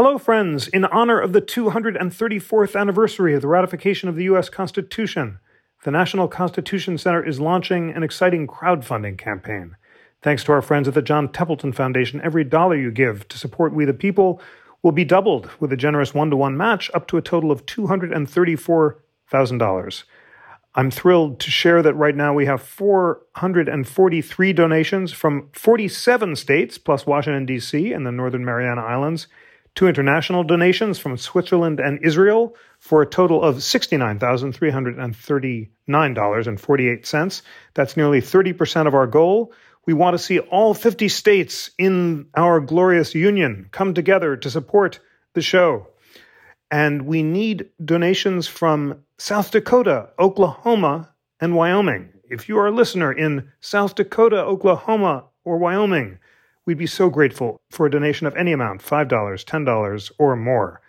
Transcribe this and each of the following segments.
Hello, friends. In honor of the 234th anniversary of the ratification of the U.S. Constitution, the National Constitution Center is launching an exciting crowdfunding campaign. Thanks to our friends at the John Templeton Foundation, every dollar you give to support We the People will be doubled with a generous one-to-one match up to a total of $234,000. I'm thrilled to share that right now we have 443 donations from 47 states, plus Washington, D.C. and the Northern Mariana Islands, two international donations from Switzerland and Israel for a total of $69,339.48. That's nearly 30% of our goal. We want to see all 50 states in our glorious union come together to support the show. And we need donations from South Dakota, Oklahoma, and Wyoming. If you are a listener in South Dakota, Oklahoma, or Wyoming, we'd be so grateful for a donation of any amount, $5, $10, or more.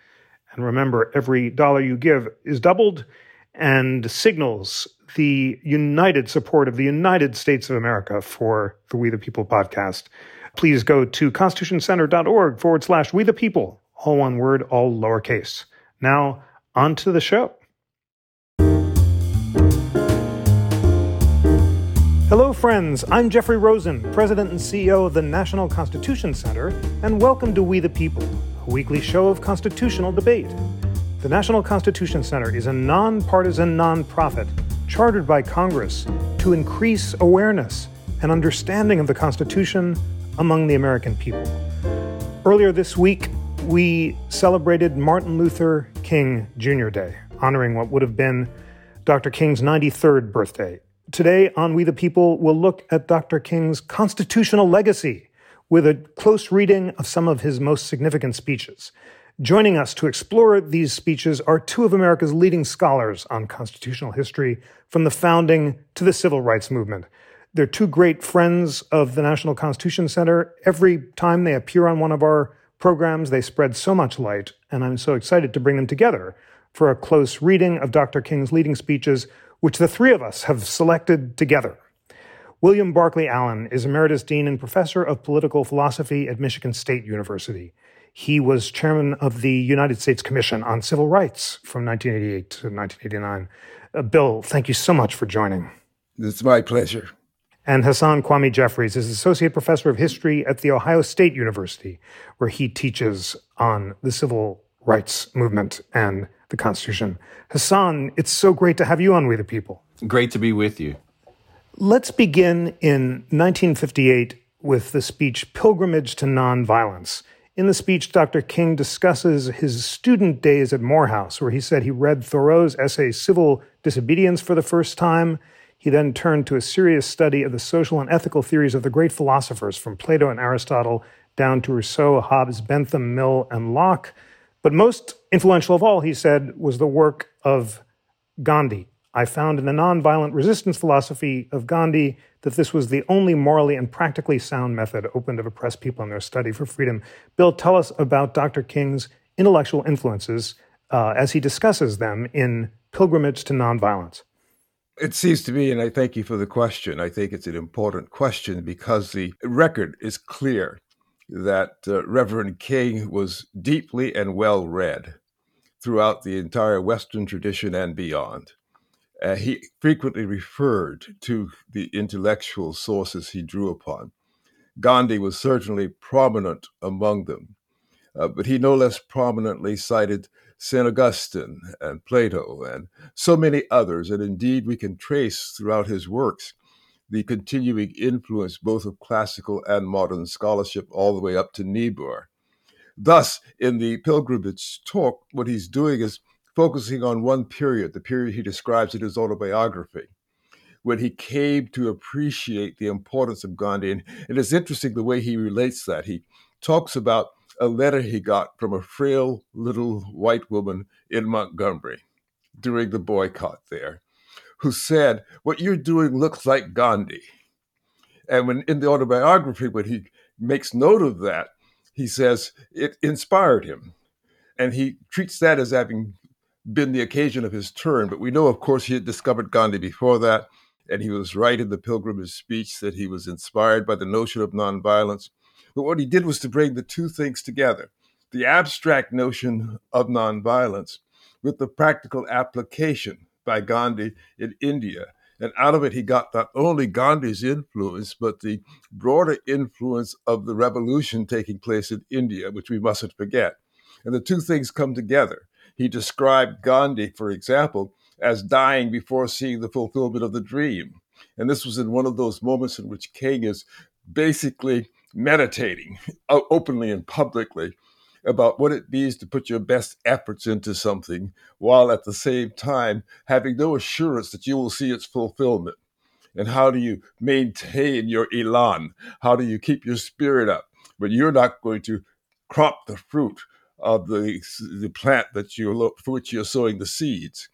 And remember, every dollar you give is doubled and signals the united support of the United States of America for the We the People podcast. Please go to constitutioncenter.org/We the People, all one word, all lowercase. Now, on to the show. Hello, friends. I'm Jeffrey Rosen, President and CEO of the National Constitution Center, and welcome to We the People, a weekly show of constitutional debate. The National Constitution Center is a nonpartisan nonprofit chartered by Congress to increase awareness and understanding of the Constitution among the American people. Earlier this week, we celebrated Martin Luther King Jr. Day, honoring what would have been Dr. King's 93rd birthday. Today on We the People, we'll look at Dr. King's constitutional legacy with a close reading of some of his most significant speeches. Joining us to explore these speeches are two of America's leading scholars on constitutional history, from the founding to the civil rights movement. They're two great friends of the National Constitution Center. Every time they appear on one of our programs, they spread so much light, and I'm so excited to bring them together for a close reading of Dr. King's leading speeches, which the three of us have selected together. William Barclay Allen is Emeritus Dean and Professor of Political Philosophy at Michigan State University. He was chairman of the United States Commission on Civil Rights from 1988 to 1989. Bill, thank you so much for joining. It's my pleasure. And Hassan Kwame Jeffries is Associate Professor of History at The Ohio State University, where he teaches on the civil rights movement and the Constitution. Hassan, it's so great to have you on We the People. Great to be with you. Let's begin in 1958 with the speech Pilgrimage to Nonviolence. In the speech, Dr. King discusses his student days at Morehouse, where he said he read Thoreau's essay Civil Disobedience for the first time. He then turned to a serious study of the social and ethical theories of the great philosophers, from Plato and Aristotle down to Rousseau, Hobbes, Bentham, Mill, and Locke. But most influential of all, he said, was the work of Gandhi. I found in the nonviolent resistance philosophy of Gandhi that this was the only morally and practically sound method open to oppressed people in their study for freedom. Bill, tell us about Dr. King's intellectual influences as he discusses them in Pilgrimage to Nonviolence. It seems to me, and I thank you for the question, I think it's an important question because the record is clear that Reverend King was deeply and well read throughout the entire Western tradition and beyond. He frequently referred to the intellectual sources he drew upon. Gandhi was certainly prominent among them, but he no less prominently cited St. Augustine and Plato and so many others, and indeed we can trace throughout his works the continuing influence both of classical and modern scholarship all the way up to Niebuhr. Thus, in the Pilgrimage talk, what he's doing is focusing on one period, the period he describes in his autobiography, when he came to appreciate the importance of Gandhi. And it's interesting the way he relates that. He talks about a letter he got from a frail little white woman in Montgomery during the boycott there, who said, what you're doing looks like Gandhi. And when in the autobiography, when he makes note of that, he says it inspired him. And he treats that as having been the occasion of his turn. But we know, of course, he had discovered Gandhi before that. And he was right in the Pilgrimage speech that he was inspired by the notion of nonviolence. But what he did was to bring the two things together. the abstract notion of nonviolence with the practical application by Gandhi in India. And out of it, he got not only Gandhi's influence, but the broader influence of the revolution taking place in India, which we mustn't forget. And the two things come together. He described Gandhi, for example, as dying before seeing the fulfillment of the dream. And this was in one of those moments in which King is basically meditating openly and publicly about what it means to put your best efforts into something while at the same time having no assurance that you will see its fulfillment. And how do you maintain your elan? How do you keep your spirit up when you're not going to crop the fruit of the plant that for which you're sowing the seeds?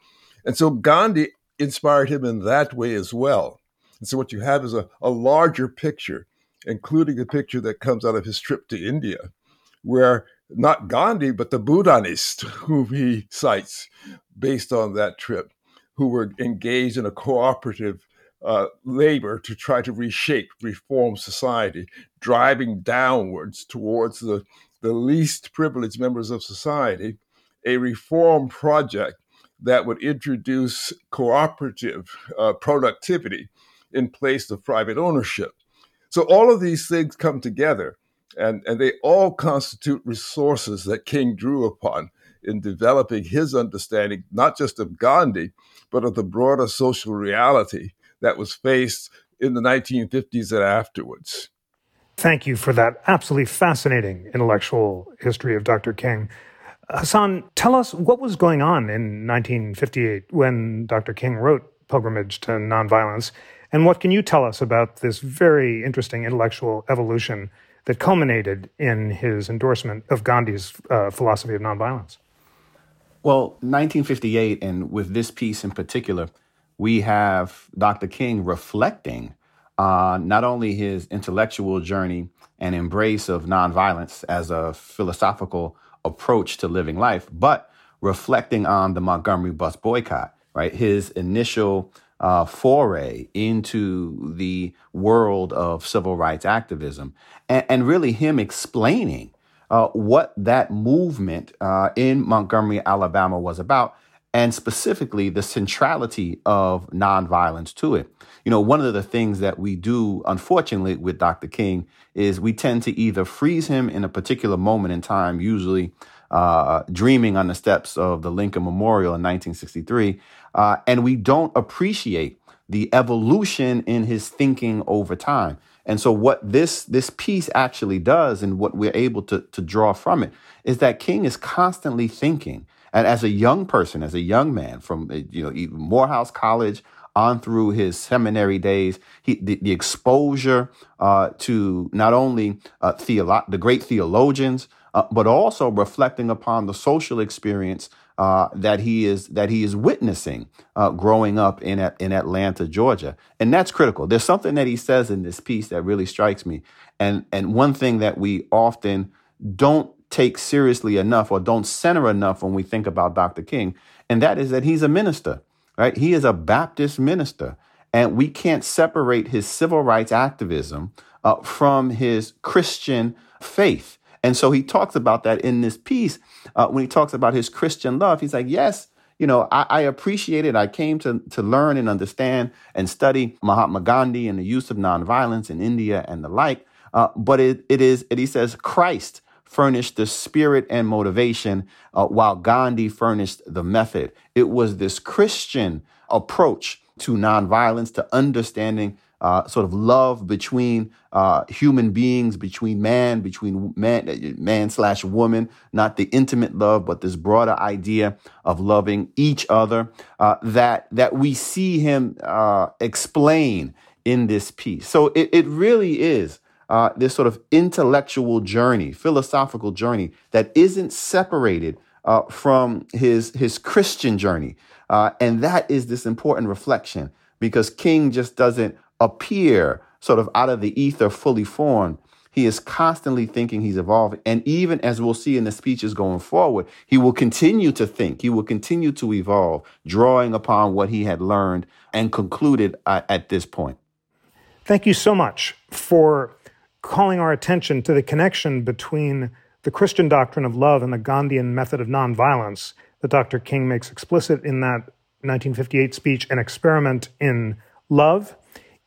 And so Gandhi inspired him in that way as well. And so what you have is a larger picture, including the picture that comes out of his trip to India, where not Gandhi, but the Buddhanists whom he cites based on that trip, who were engaged in a cooperative labor to try to reshape, reform society, driving downwards towards the least privileged members of society, a reform project that would introduce cooperative productivity in place of private ownership. So all of these things come together, and they all constitute resources that King drew upon in developing his understanding, not just of Gandhi, but of the broader social reality that was faced in the 1950s and afterwards. Thank you for that absolutely fascinating intellectual history of Dr. King. Hassan, tell us what was going on in 1958 when Dr. King wrote Pilgrimage to Nonviolence, and what can you tell us about this very interesting intellectual evolution that culminated in his endorsement of Gandhi's philosophy of nonviolence? Well, 1958, and with this piece in particular, we have Dr. King reflecting on not only his intellectual journey and embrace of nonviolence as a philosophical approach to living life, but reflecting on the Montgomery bus boycott, right? His initial foray into the world of civil rights activism, and really him explaining what that movement in Montgomery, Alabama was about, and specifically the centrality of nonviolence to it. You know, one of the things that we do, unfortunately, with Dr. King is we tend to either freeze him in a particular moment in time, usually dreaming on the steps of the Lincoln Memorial in 1963, and we don't appreciate the evolution in his thinking over time. And so what this piece actually does, and what we're able to draw from it, is that King is constantly thinking. And as a young person, as a young man from Morehouse College on through his seminary days, the exposure to not only the great theologians, but also reflecting upon the social experience that he is witnessing growing up in Atlanta, Georgia. And that's critical. There's something that he says in this piece that really strikes me. And one thing that we often don't take seriously enough or don't center enough when we think about Dr. King, and that is that he's a minister, right? He is a Baptist minister. And we can't separate his civil rights activism from his Christian faith. And so he talks about that in this piece. When he talks about his Christian love, he's like, yes, I appreciate it. I came to learn and understand and study Mahatma Gandhi and the use of nonviolence in India and the like. But he says, Christ furnished the spirit and motivation while Gandhi furnished the method. It was this Christian approach to nonviolence, to understanding sort of love between human beings, between man/woman, not the intimate love, but this broader idea of loving each other that we see him explain in this piece. So it really is this sort of intellectual journey, philosophical journey that isn't separated from his Christian journey. And that is this important reflection, because King just doesn't appear sort of out of the ether fully formed. He is constantly thinking, he's evolving. And even as we'll see in the speeches going forward, he will continue to think, he will continue to evolve, drawing upon what he had learned and concluded at this point. Thank you so much for calling our attention to the connection between The Christian doctrine of love and the Gandhian method of nonviolence that Dr. King makes explicit in that 1958 speech, An Experiment in Love.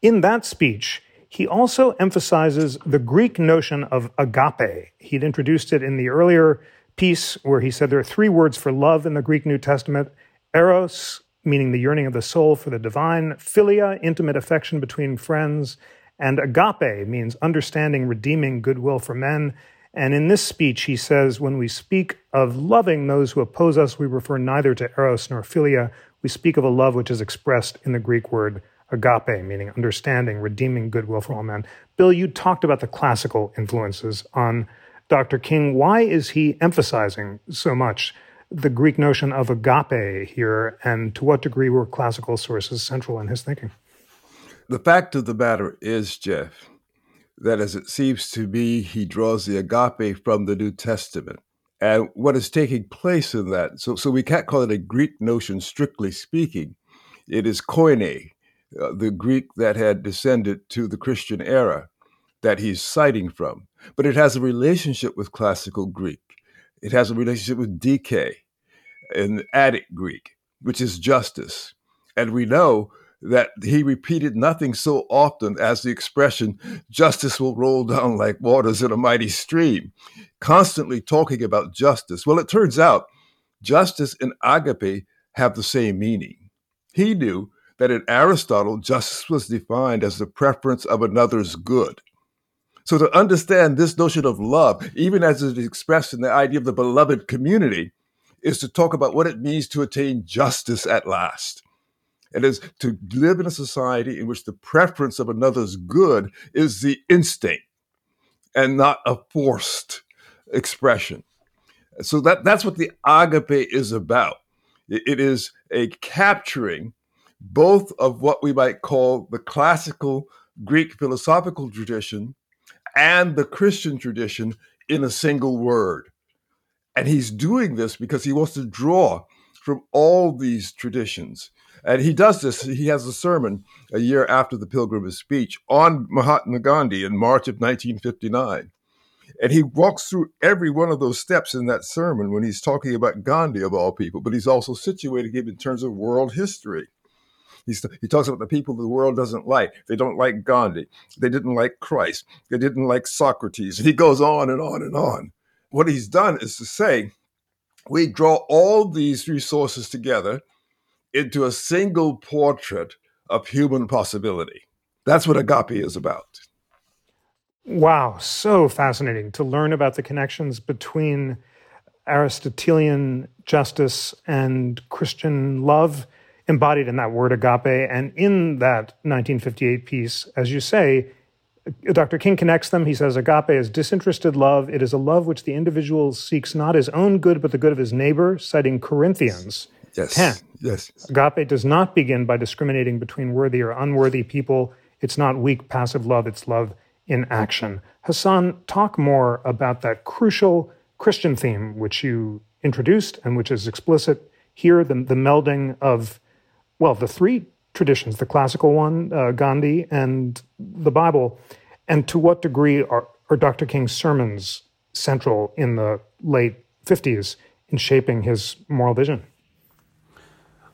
In that speech, he also emphasizes the Greek notion of agape. He'd introduced it in the earlier piece where he said there are three words for love in the Greek New Testament: eros, meaning the yearning of the soul for the divine; philia, intimate affection between friends; and agape means understanding, redeeming goodwill for men. And in this speech, he says, when we speak of loving those who oppose us, we refer neither to eros nor philia. We speak of a love which is expressed in the Greek word agape, meaning understanding, redeeming goodwill for all men. Bill, you talked about the classical influences on Dr. King. Why is he emphasizing so much the Greek notion of agape here, and to what degree were classical sources central in his thinking? The fact of the matter is, Jeff, that as it seems to be, he draws the agape from the New Testament. And what is taking place in that, so we can't call it a Greek notion, strictly speaking. It is koine, the Greek that had descended to the Christian era that he's citing from. But it has a relationship with classical Greek. It has a relationship with dike in Attic Greek, which is justice. And we know that he repeated nothing so often as the expression, justice will roll down like waters in a mighty stream, constantly talking about justice. Well, it turns out justice and agape have the same meaning. He knew that in Aristotle, justice was defined as the preference of another's good. So to understand this notion of love, even as it is expressed in the idea of the beloved community, is to talk about what it means to attain justice at last. It is to live in a society in which the preference of another's good is the instinct and not a forced expression. So that's what the agape is about. It is a capturing both of what we might call the classical Greek philosophical tradition and the Christian tradition in a single word. And he's doing this because he wants to draw from all these traditions. And he does this. He has a sermon a year after the Pilgrimage speech on Mahatma Gandhi in March of 1959. And he walks through every one of those steps in that sermon when he's talking about Gandhi, of all people, but he's also situating him in terms of world history. He talks about the people the world doesn't like. They don't like Gandhi. They didn't like Christ. They didn't like Socrates. And he goes on and on and on. What he's done is to say, we draw all these resources together into a single portrait of human possibility. That's what agape is about. Wow, so fascinating to learn about the connections between Aristotelian justice and Christian love, embodied in that word agape. And in that 1958 piece, as you say, Dr. King connects them. He says agape is disinterested love. It is a love which the individual seeks not his own good, but the good of his neighbor, citing Corinthians. Yes. 10. Yes. Agape does not begin by discriminating between worthy or unworthy people. It's not weak, passive love. It's love in action. Hassan, talk more about that crucial Christian theme which you introduced and which is explicit here, the melding of, well, the three traditions, the classical one, Gandhi, and the Bible. And to what degree are Dr. King's sermons central in the late 50s in shaping his moral vision?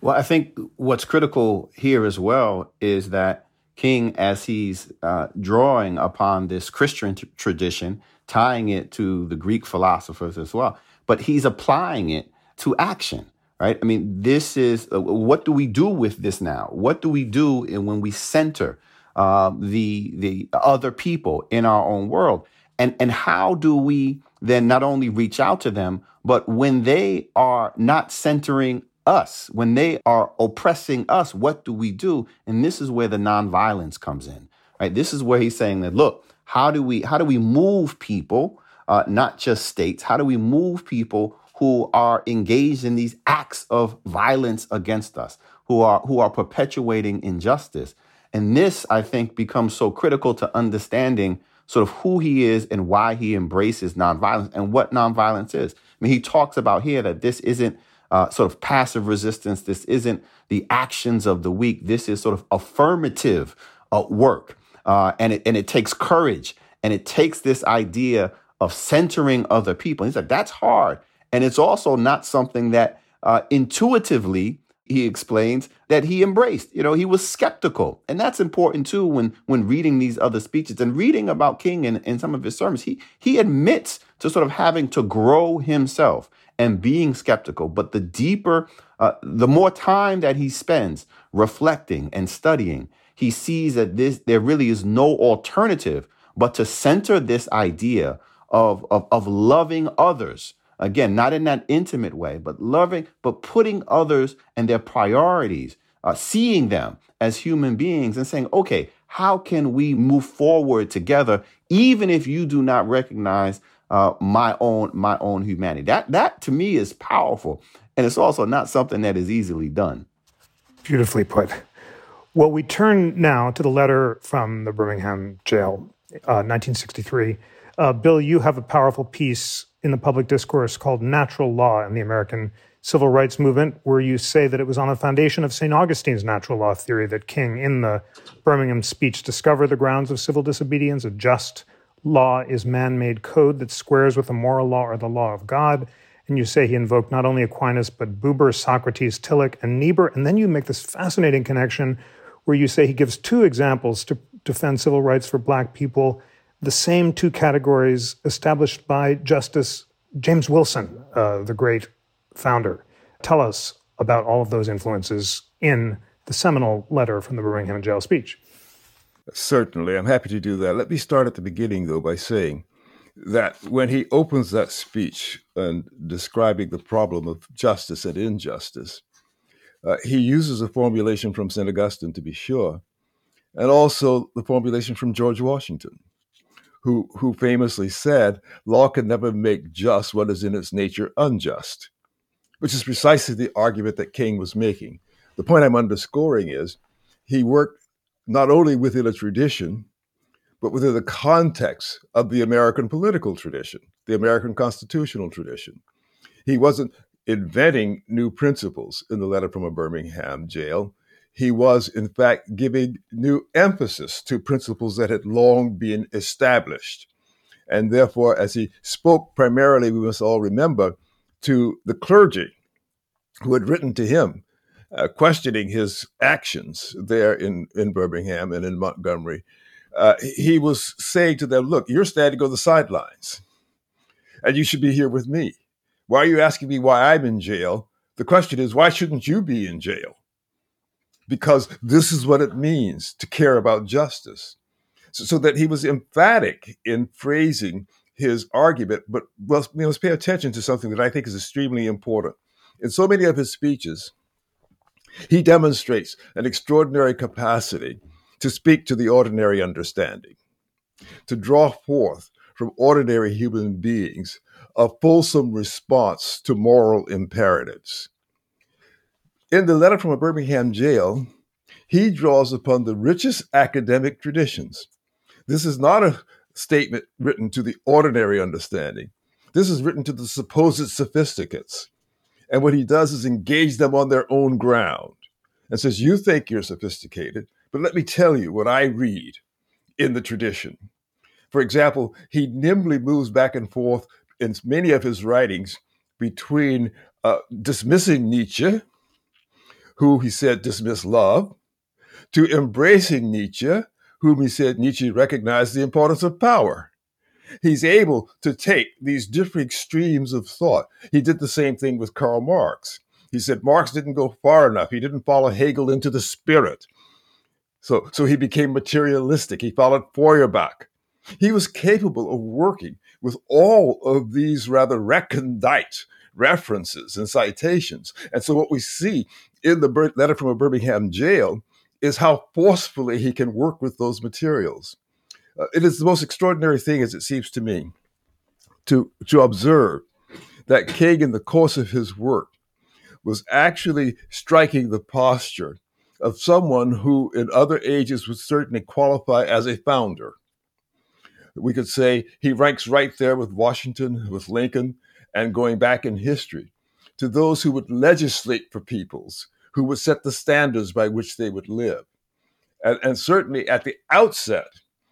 Well, I think what's critical here as well is that King, as he's drawing upon this Christian tradition, tying it to the Greek philosophers as well, but he's applying it to action, right? I mean, this is, what do we do with this now? What do we do when we center the other people in our own world? And how do we then not only reach out to them, but when they are not centering us, when they are oppressing us, what do we do? And this is where the nonviolence comes in, right? This is where he's saying that, look, how do we move people, not just states? How do we move people who are engaged in these acts of violence against us, who are perpetuating injustice? And this, I think, becomes so critical to understanding sort of who he is and why he embraces nonviolence and what nonviolence is. I mean, he talks about here that this isn't sort of passive resistance. This isn't the actions of the weak. This is sort of affirmative work. And it takes courage. And it takes this idea of centering other people. He's like, that's hard. And it's also not something that intuitively, he explains, that he embraced. You know, he was skeptical. And that's important, too, when reading these other speeches and reading about King and some of his sermons. He admits to sort of having to grow himself and being skeptical. But the deeper, the more time that he spends reflecting and studying, he sees that there really is no alternative but to center this idea of loving others. Again, not in that intimate way, but loving, but putting others and their priorities, seeing them as human beings and saying, okay, how can we move forward together, even if you do not recognize my own humanity? That to me is powerful. And it's also not something that is easily done. Beautifully put. Well, we turn now to the letter from the Birmingham Jail, 1963. Bill, you have a powerful piece in the public discourse called Natural Law in the American Civil Rights Movement, where you say that it was on the foundation of St. Augustine's natural law theory that King, in the Birmingham speech, discovered the grounds of civil disobedience. A just law is man-made code that squares with the moral law or the law of God. And you say he invoked not only Aquinas, but Buber, Socrates, Tillich, and Niebuhr. And then you make this fascinating connection where you say he gives two examples to defend civil rights for Black people, the same two categories established by Justice James Wilson, the great founder. Tell us about all of those influences in the seminal letter from the Birmingham Jail speech. Certainly, I'm happy to do that. Let me start at the beginning, though, by saying that when he opens that speech and describing the problem of justice and injustice, he uses a formulation from St. Augustine, to be sure, and also the formulation from George Washington, who famously said, law can never make just what is in its nature unjust, which is precisely the argument that King was making. The point I'm underscoring is he worked not only within a tradition, but within the context of the American political tradition, the American constitutional tradition. He wasn't inventing new principles in the letter from a Birmingham jail. He was, in fact, giving new emphasis to principles that had long been established. And therefore, as he spoke primarily, we must all remember, to the clergy who had written to him, questioning his actions there in Birmingham and in Montgomery, he was saying to them, look, you're standing on the sidelines, and you should be here with me. Why are you asking me why I'm in jail? The question is, why shouldn't you be in jail? Because this is what it means to care about justice. So that he was emphatic in phrasing his argument, but we must pay attention to something that I think is extremely important. In so many of his speeches, he demonstrates an extraordinary capacity to speak to the ordinary understanding, to draw forth from ordinary human beings a fulsome response to moral imperatives. In the letter from a Birmingham jail, he draws upon the richest academic traditions. This is not a statement written to the ordinary understanding. This is written to the supposed sophisticates. And what he does is engage them on their own ground and says, you think you're sophisticated, but let me tell you what I read in the tradition. For example, he nimbly moves back and forth in many of his writings between dismissing Nietzsche, who he said dismissed love, to embracing Nietzsche, whom he said Nietzsche recognized the importance of power. He's able to take these different streams of thought. He did the same thing with Karl Marx. He said Marx didn't go far enough. He didn't follow Hegel into the spirit. So he became materialistic. He followed Feuerbach. He was capable of working with all of these rather recondite references and citations. And so what we see in the letter from a Birmingham jail is how forcefully he can work with those materials. It is the most extraordinary thing, as it seems to me, to observe that King, in the course of his work, was actually striking the posture of someone who in other ages would certainly qualify as a founder. We could say he ranks right there with Washington, with Lincoln, and going back in history, to those who would legislate for peoples, who would set the standards by which they would live. And certainly at the outset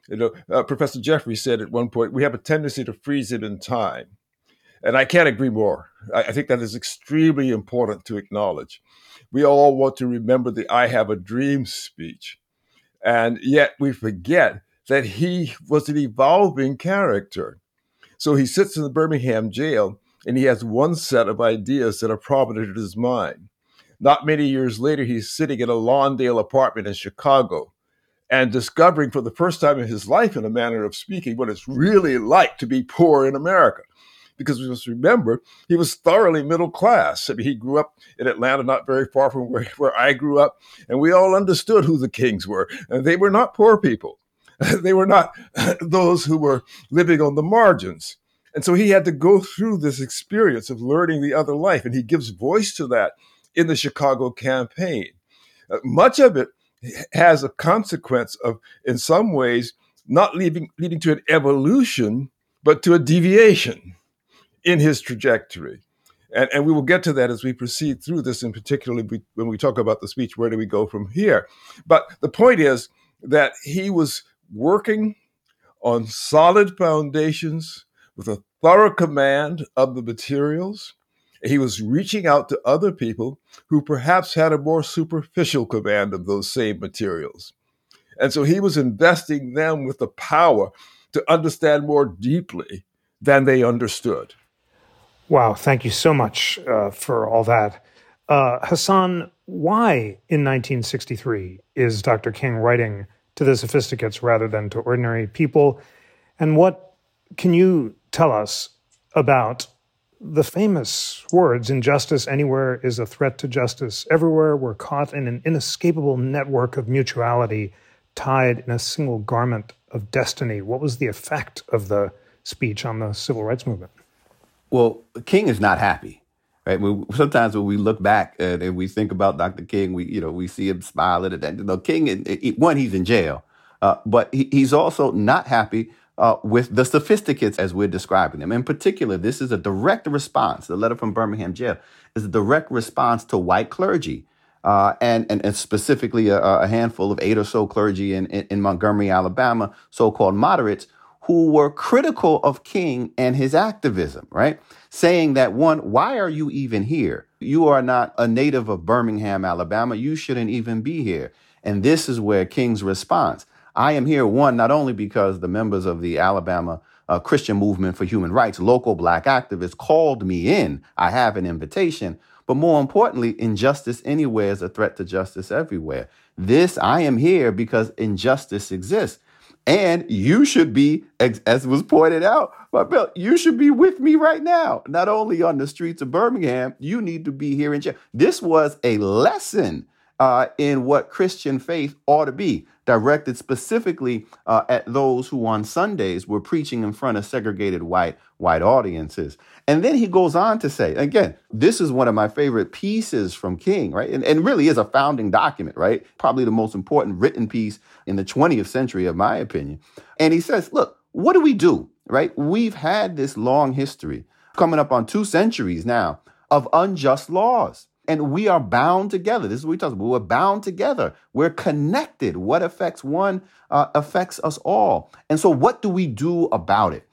You know, Professor Jeffries said at one point, we have a tendency to freeze it in time. And I can't agree more. I think that is extremely important to acknowledge. We all want to remember the I Have a Dream speech. And yet we forget that he was an evolving character. So he sits in the Birmingham jail and he has one set of ideas that are prominent in his mind. Not many years later, he's sitting in a Lawndale apartment in Chicago and discovering for the first time in his life, in a manner of speaking, what it's really like to be poor in America. Because we must remember, he was thoroughly middle class. I mean, he grew up in Atlanta, not very far from where I grew up, and we all understood who the Kings were. And they were not poor people. They were not those who were living on the margins. And so he had to go through this experience of learning the other life, and he gives voice to that in the Chicago campaign. Much of it has a consequence of, in some ways, not leading to an evolution, but to a deviation in his trajectory. And we will get to that as we proceed through this, and particularly when we talk about the speech, Where Do We Go From Here? But the point is that he was working on solid foundations with a thorough command of the materials. He was reaching out to other people who perhaps had a more superficial command of those same materials. And so he was investing them with the power to understand more deeply than they understood. Wow, thank you so much for all that. Hassan, why in 1963 is Dr. King writing to the sophisticates rather than to ordinary people? And what can you tell us about the famous words, injustice anywhere is a threat to justice everywhere. We're caught in an inescapable network of mutuality, tied in a single garment of destiny. What was the effect of the speech on the civil rights movement? Well, King is not happy, right? Sometimes when we look back and we think about Dr. King, we see him smiling. And King, one, he's in jail, but he's also not happy with the sophisticates as we're describing them. In particular, this is a direct response. The letter from Birmingham Jail is a direct response to white clergy and specifically a handful of 8 or so clergy in Montgomery, Alabama, so-called moderates who were critical of King and his activism, right? Saying that, one, why are you even here? You are not a native of Birmingham, Alabama. You shouldn't even be here. And this is where King's response: I am here, one, not only because the members of the Alabama Christian Movement for Human Rights, local black activists, called me in. I have an invitation. But more importantly, injustice anywhere is a threat to justice everywhere. I am here because injustice exists. And you should be, as was pointed out by Bill, you should be with me right now. Not only on the streets of Birmingham, you need to be here in jail. This was a lesson in what Christian faith ought to be, directed specifically at those who on Sundays were preaching in front of segregated white audiences. And then he goes on to say, again, this is one of my favorite pieces from King, right? And really is a founding document, right? Probably the most important written piece in the 20th century, in my opinion. And he says, look, what do we do, right? We've had this long history, coming up on 2 centuries now, of unjust laws. And we are bound together. This is what we talk about. We're bound together. We're connected. What affects one affects us all. And so what do we do about it?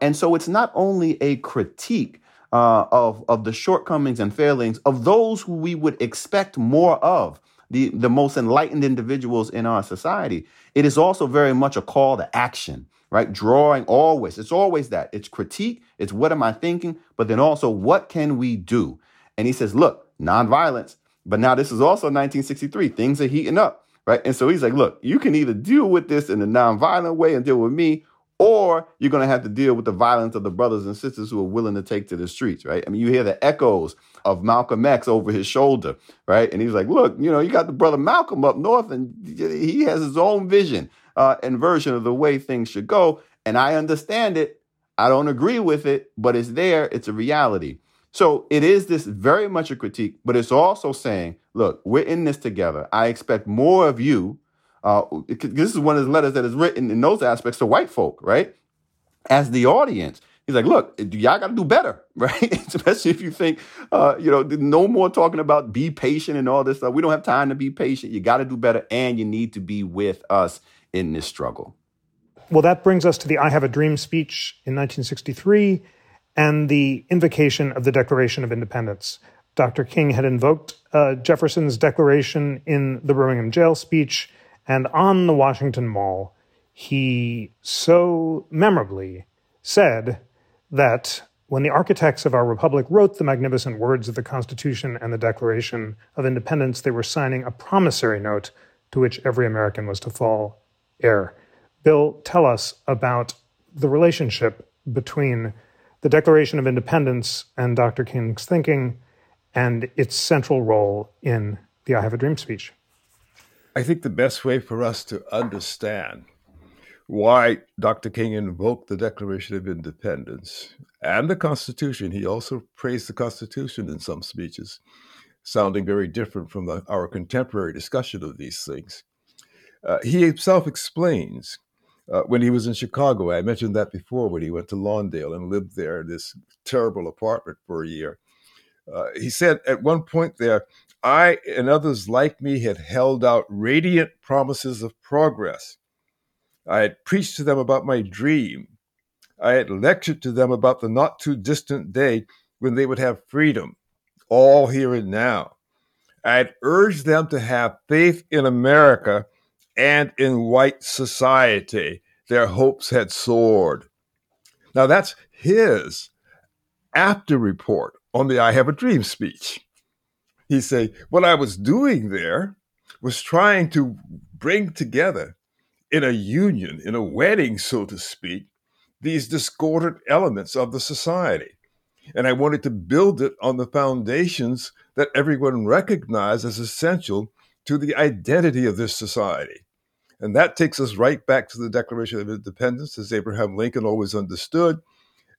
And so it's not only a critique of the shortcomings and failings of those who we would expect more of, the most enlightened individuals in our society. It is also very much a call to action, right? Drawing always. It's always that. It's critique. It's what am I thinking? But then also, what can we do? And he says, look, nonviolence. But now this is also 1963. Things are heating up, right? And so he's like, look, you can either deal with this in a nonviolent way and deal with me, or you're going to have to deal with the violence of the brothers and sisters who are willing to take to the streets, right? I mean, you hear the echoes of Malcolm X over his shoulder, right? And he's like, look, you got the brother Malcolm up north, and he has his own vision and version of the way things should go. And I understand it. I don't agree with it, but it's there. It's a reality. So it is this very much a critique, but it's also saying, look, we're in this together. I expect more of you. This is one of the letters that is written in those aspects to white folk, right? As the audience. He's like, look, y'all got to do better, right? Especially if you think, no more talking about be patient and all this stuff. We don't have time to be patient. You got to do better, and you need to be with us in this struggle. Well, that brings us to the I Have a Dream speech in 1963 and the invocation of the Declaration of Independence. Dr. King had invoked Jefferson's declaration in the Birmingham Jail speech, and on the Washington Mall, he so memorably said that when the architects of our republic wrote the magnificent words of the Constitution and the Declaration of Independence, they were signing a promissory note to which every American was to fall heir. Bill, tell us about the relationship between the Declaration of Independence and Dr. King's thinking and its central role in the I Have a Dream speech. I think the best way for us to understand why Dr. King invoked the Declaration of Independence and the Constitution, he also praised the Constitution in some speeches, sounding very different from our contemporary discussion of these things. He himself explains when he was in Chicago, I mentioned that before, when he went to Lawndale and lived there in this terrible apartment for a year. He said at one point there, I and others like me had held out radiant promises of progress. I had preached to them about my dream. I had lectured to them about the not too distant day when they would have freedom, all here and now. I had urged them to have faith in America and in white society. Their hopes had soared. Now that's his after report on the I Have a Dream speech. He said, what I was doing there was trying to bring together in a union, in a wedding, so to speak, these discordant elements of the society. And I wanted to build it on the foundations that everyone recognized as essential to the identity of this society. And that takes us right back to the Declaration of Independence, as Abraham Lincoln always understood,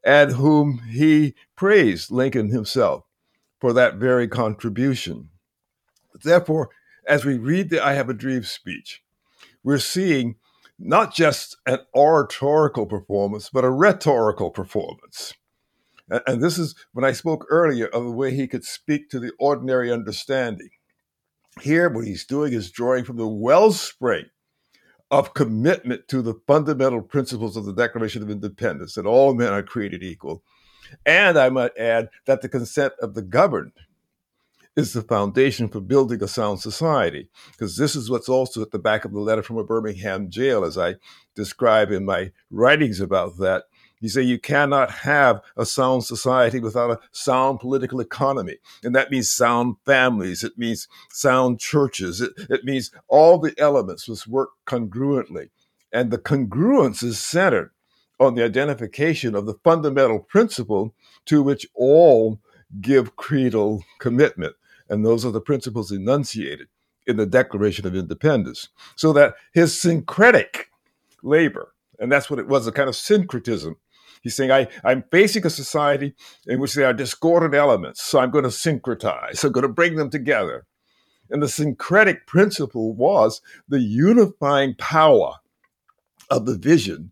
and whom he praised, Lincoln himself, for that very contribution. Therefore, as we read the I Have a Dream speech, we're seeing not just an oratorical performance, but a rhetorical performance. And this is when I spoke earlier of the way he could speak to the ordinary understanding. Here, what he's doing is drawing from the wellspring of commitment to the fundamental principles of the Declaration of Independence, that all men are created equal. And I might add that the consent of the governed is the foundation for building a sound society, because this is what's also at the back of the letter from a Birmingham jail, as I describe in my writings about that. You say you cannot have a sound society without a sound political economy. And that means sound families. It means sound churches. It means all the elements must work congruently. And the congruence is centered on the identification of the fundamental principle to which all give creedal commitment. And those are the principles enunciated in the Declaration of Independence. So that his syncretic labor, and that's what it was, a kind of syncretism. He's saying, I'm facing a society in which there are discordant elements, so I'm going to syncretize. I'm going to bring them together. And the syncretic principle was the unifying power of the vision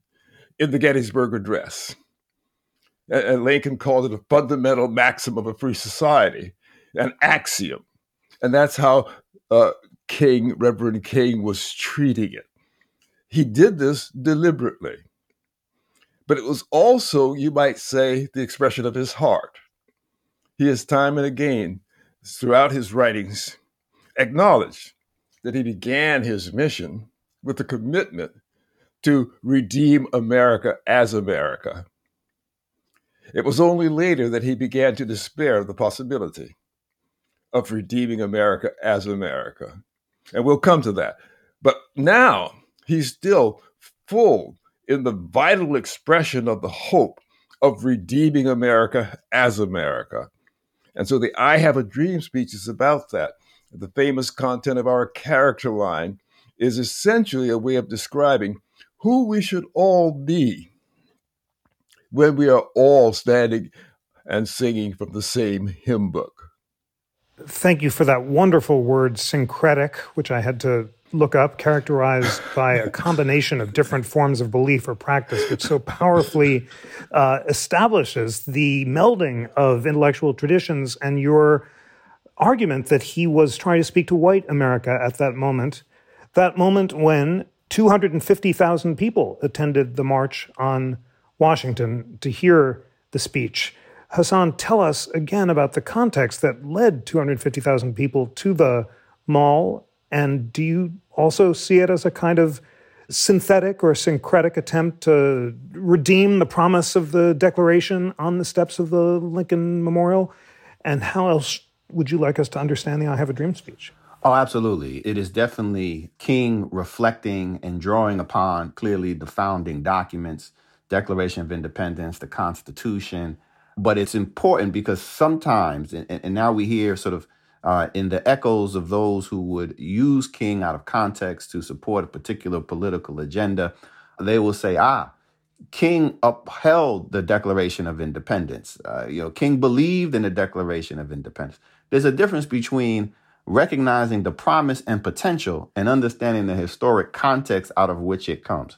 in the Gettysburg Address. And Lincoln called it a fundamental maxim of a free society, an axiom. And that's how Reverend King was treating it. He did this deliberately. But it was also, you might say, the expression of his heart. He has time and again, throughout his writings, acknowledged that he began his mission with a commitment to redeem America as America. It was only later that he began to despair of the possibility of redeeming America as America. And we'll come to that. But now he's still full in the vital expression of the hope of redeeming America as America. And so the I Have a Dream speech is about that. The famous content of our character line is essentially a way of describing who we should all be when we are all standing and singing from the same hymn book. Thank you for that wonderful word, syncretic, which I had to look up, characterized by a combination of different forms of belief or practice, which so powerfully establishes the melding of intellectual traditions, and your argument that he was trying to speak to white America at that moment when 250,000 people attended the March on Washington to hear the speech. Hassan, tell us again about the context that led 250,000 people to the mall, and do you also see it as a kind of synthetic or syncretic attempt to redeem the promise of the Declaration on the steps of the Lincoln Memorial? And how else would you like us to understand the I Have a Dream speech? Oh, absolutely. It is definitely King reflecting and drawing upon clearly the founding documents, Declaration of Independence, the Constitution. But it's important because sometimes, and now we hear sort of in the echoes of those who would use King out of context to support a particular political agenda, they will say, King upheld the Declaration of Independence. King believed in the Declaration of Independence. There's a difference between recognizing the promise and potential and understanding the historic context out of which it comes.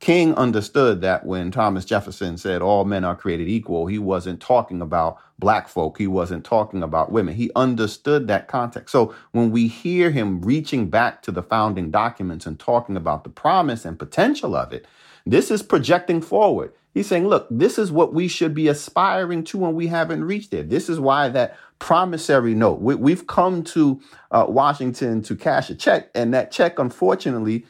King understood that when Thomas Jefferson said all men are created equal, he wasn't talking about black folk. He wasn't talking about women. He understood that context. So when we hear him reaching back to the founding documents and talking about the promise and potential of it, this is projecting forward. He's saying, look, this is what we should be aspiring to and we haven't reached it. This is why that promissory note, we've come to Washington to cash a check, and that check, unfortunately,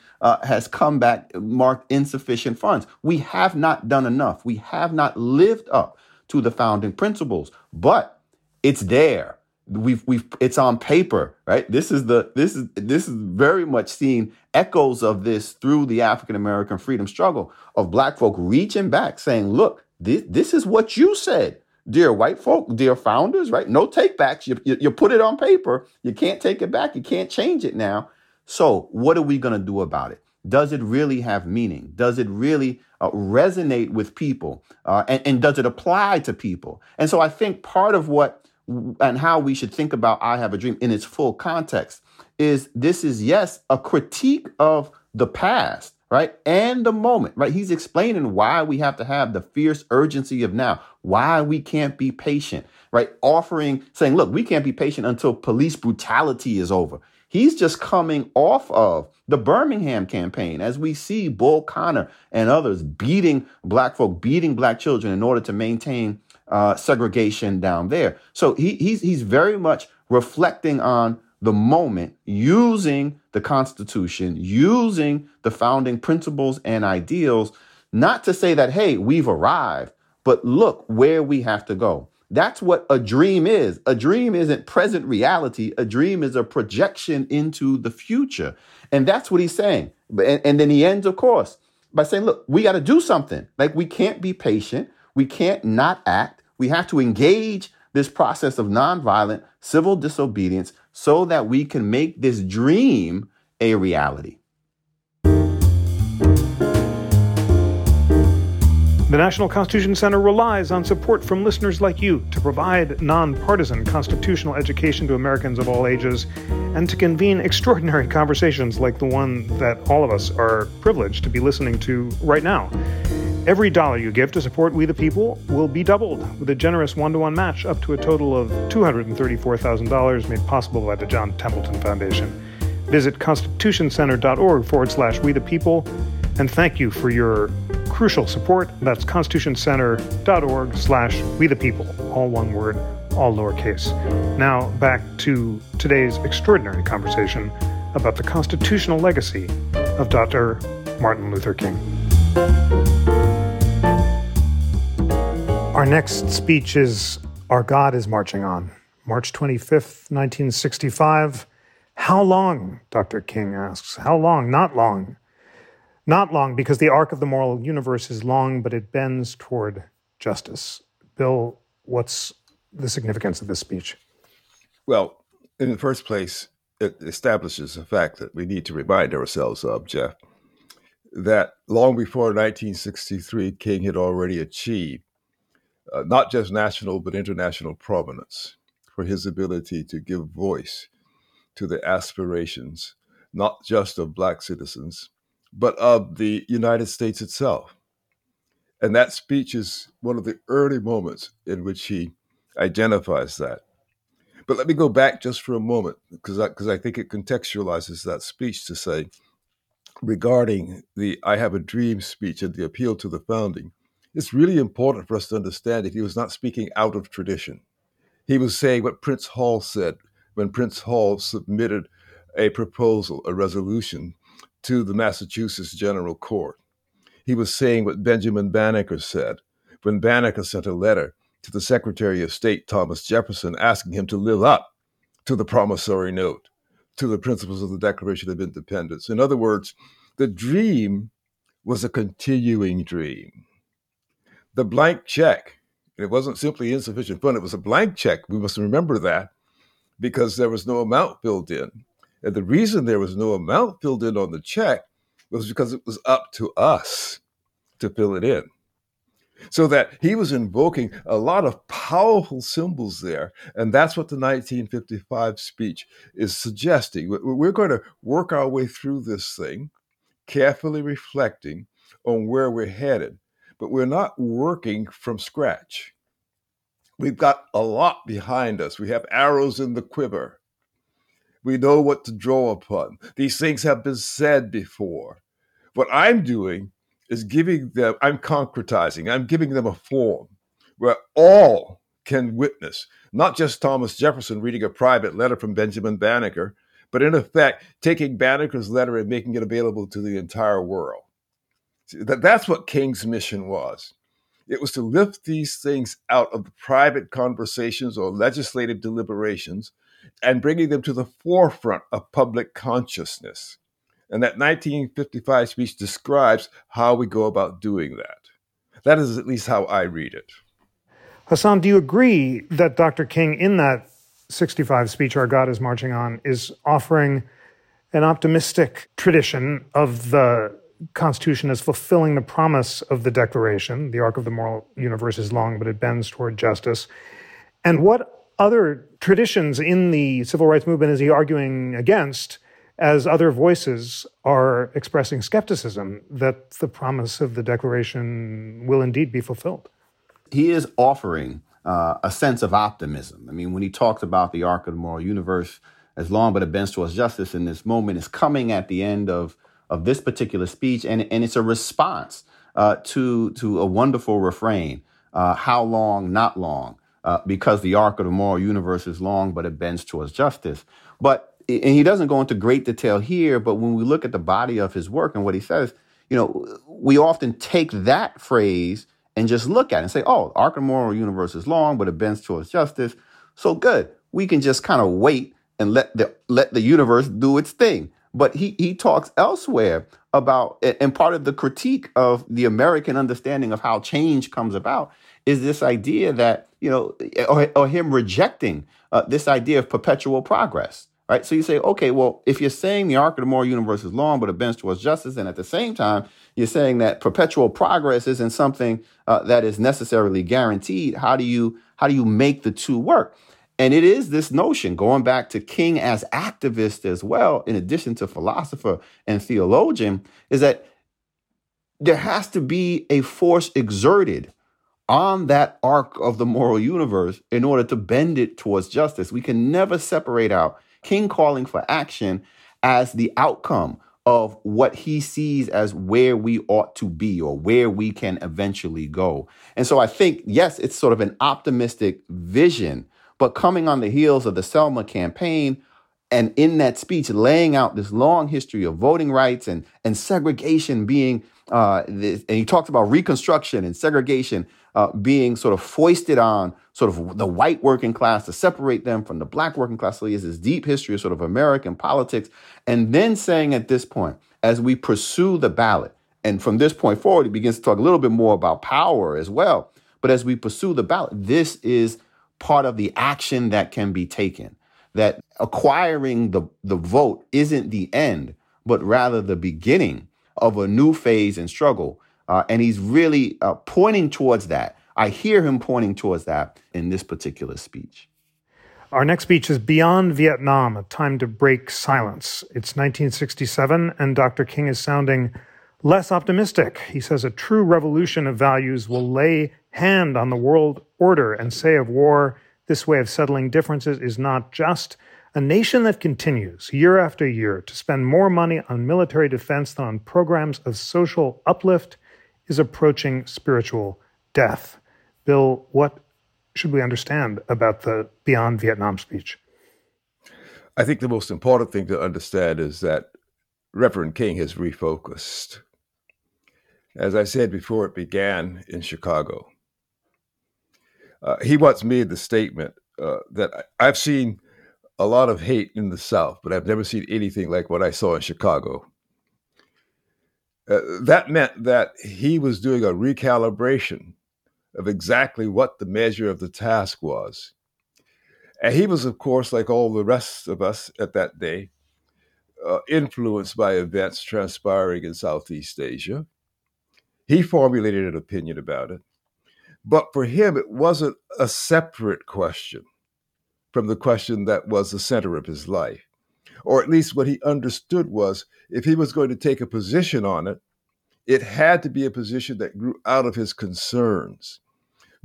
has come back marked insufficient funds. We have not done enough. We have not lived up to the founding principles, but it's there. It's on paper, right? This is very much seen echoes of this through the African-American freedom struggle of black folk reaching back saying, look, this is what you said, dear white folk, dear founders, right? No take backs. You put it on paper. You can't take it back. You can't change it now. So what are we going to do about it? Does it really have meaning? Does it really resonate with people? And does it apply to people? And so I think part of what and how we should think about I Have a Dream in its full context is this is, yes, a critique of the past, right? And the moment, right? He's explaining why we have to have the fierce urgency of now, why we can't be patient, right? Saying, look, we can't be patient until police brutality is over. He's just coming off of the Birmingham campaign as we see Bull Connor and others beating black folk, beating black children in order to maintain segregation down there. So he's very much reflecting on the moment, using the Constitution, using the founding principles and ideals, not to say that, hey, we've arrived, but look where we have to go. That's what a dream is. A dream isn't present reality. A dream is a projection into the future. And that's what he's saying. And then he ends, of course, by saying, look, we got to do something. Like, we can't be patient. We can't not act. We have to engage this process of nonviolent civil disobedience so that we can make this dream a reality. The National Constitution Center relies on support from listeners like you to provide nonpartisan constitutional education to Americans of all ages and to convene extraordinary conversations like the one that all of us are privileged to be listening to right now. Every dollar you give to support We the People will be doubled with a generous one-to-one match up to a total of $234,000 made possible by the John Templeton Foundation. Visit constitutioncenter.org/We the People, and thank you for your crucial support. That's constitutioncenter.org/We the People, all one word, all lowercase. Now back to today's extraordinary conversation about the constitutional legacy of Dr. Martin Luther King. Our next speech is Our God is Marching On, March 25th, 1965. How long, Dr. King asks. How long? Not long. Not long, because the arc of the moral universe is long, but it bends toward justice. Bill, what's the significance of this speech? Well, in the first place, it establishes a fact that we need to remind ourselves of, Jeff, that long before 1963, King had already achieved not just national but international prominence for his ability to give voice to the aspirations, not just of black citizens, but of the United States itself. And that speech is one of the early moments in which he identifies that. But let me go back just for a moment, because I think it contextualizes that speech to say regarding the I Have a Dream speech and the appeal to the founding, it's really important for us to understand that he was not speaking out of tradition. He was saying what Prince Hall said when Prince Hall submitted a proposal, a resolution, to the Massachusetts General Court. He was saying what Benjamin Banneker said when Banneker sent a letter to the Secretary of State, Thomas Jefferson, asking him to live up to the promissory note, to the principles of the Declaration of Independence. In other words, the dream was a continuing dream. The blank check, and it wasn't simply insufficient fund, it was a blank check. We must remember that, because there was no amount filled in. And the reason there was no amount filled in on the check was because it was up to us to fill it in. So that he was invoking a lot of powerful symbols there. And that's what the 1955 speech is suggesting. We're going to work our way through this thing, carefully reflecting on where we're headed. But we're not working from scratch. We've got a lot behind us. We have arrows in the quiver. We know what to draw upon. These things have been said before. What I'm doing is giving them, I'm concretizing, I'm giving them a form where all can witness, not just Thomas Jefferson reading a private letter from Benjamin Banneker, but in effect, taking Banneker's letter and making it available to the entire world. See, that's what King's mission was. It was to lift these things out of the private conversations or legislative deliberations and bringing them to the forefront of public consciousness. And that 1955 speech describes how we go about doing that. That is at least how I read it. Hassan, do you agree that Dr. King, in that 65 speech, Our God is Marching On, is offering an optimistic tradition of the Constitution as fulfilling the promise of the Declaration? The arc of the moral universe is long, but it bends toward justice. And what other traditions in the civil rights movement is he arguing against, as other voices are expressing skepticism that the promise of the Declaration will indeed be fulfilled? He is offering a sense of optimism. I mean, when he talks about the arc of the moral universe as long but it bends towards justice in this moment, is coming at the end of this particular speech, and it's a response to a wonderful refrain, how long, not long. Because the arc of the moral universe is long, but it bends towards justice. But, and he doesn't go into great detail here, but when we look at the body of his work and what he says, you know, we often take that phrase and just look at it and say, oh, the arc of the moral universe is long, but it bends towards justice. So good. We can just kind of wait and let the universe do its thing. But he talks elsewhere about, and part of the critique of the American understanding of how change comes about is this idea that, you know, or him rejecting this idea of perpetual progress, right? So you say, okay, well, if you're saying the arc of the moral universe is long, but it bends towards justice, and at the same time, you're saying that perpetual progress isn't something that is necessarily guaranteed, how do you make the two work? And it is this notion, going back to King as activist as well, in addition to philosopher and theologian, is that there has to be a force exerted on that arc of the moral universe in order to bend it towards justice. We can never separate out King calling for action as the outcome of what he sees as where we ought to be or where we can eventually go. And so I think, yes, it's sort of an optimistic vision, but coming on the heels of the Selma campaign, and in that speech, laying out this long history of voting rights and segregation being, and he talks about Reconstruction and segregation being sort of foisted on sort of the white working class to separate them from the black working class. So he has this deep history of sort of American politics. And then saying at this point, as we pursue the ballot, and from this point forward, he begins to talk a little bit more about power as well. But as we pursue the ballot, this is part of the action that can be taken. That acquiring the vote isn't the end, but rather the beginning of a new phase and struggle. And he's really pointing towards that. I hear him pointing towards that in this particular speech. Our next speech is Beyond Vietnam, A Time to Break Silence. It's 1967, and Dr. King is sounding less optimistic. He says a true revolution of values will lay hand on the world order and say of war, this way of settling differences is not just. A nation that continues year after year to spend more money on military defense than on programs of social uplift is approaching spiritual death. Bill, what should we understand about the Beyond Vietnam speech? I think the most important thing to understand is that Reverend King has refocused. As I said before, it began in Chicago. He once made the statement that I've seen a lot of hate in the South, but I've never seen anything like what I saw in Chicago. That meant that he was doing a recalibration of exactly what the measure of the task was. And he was, of course, like all the rest of us at that day, influenced by events transpiring in Southeast Asia. He formulated an opinion about it. But for him, it wasn't a separate question from the question that was the center of his life. Or at least what he understood was, if he was going to take a position on it, it had to be a position that grew out of his concerns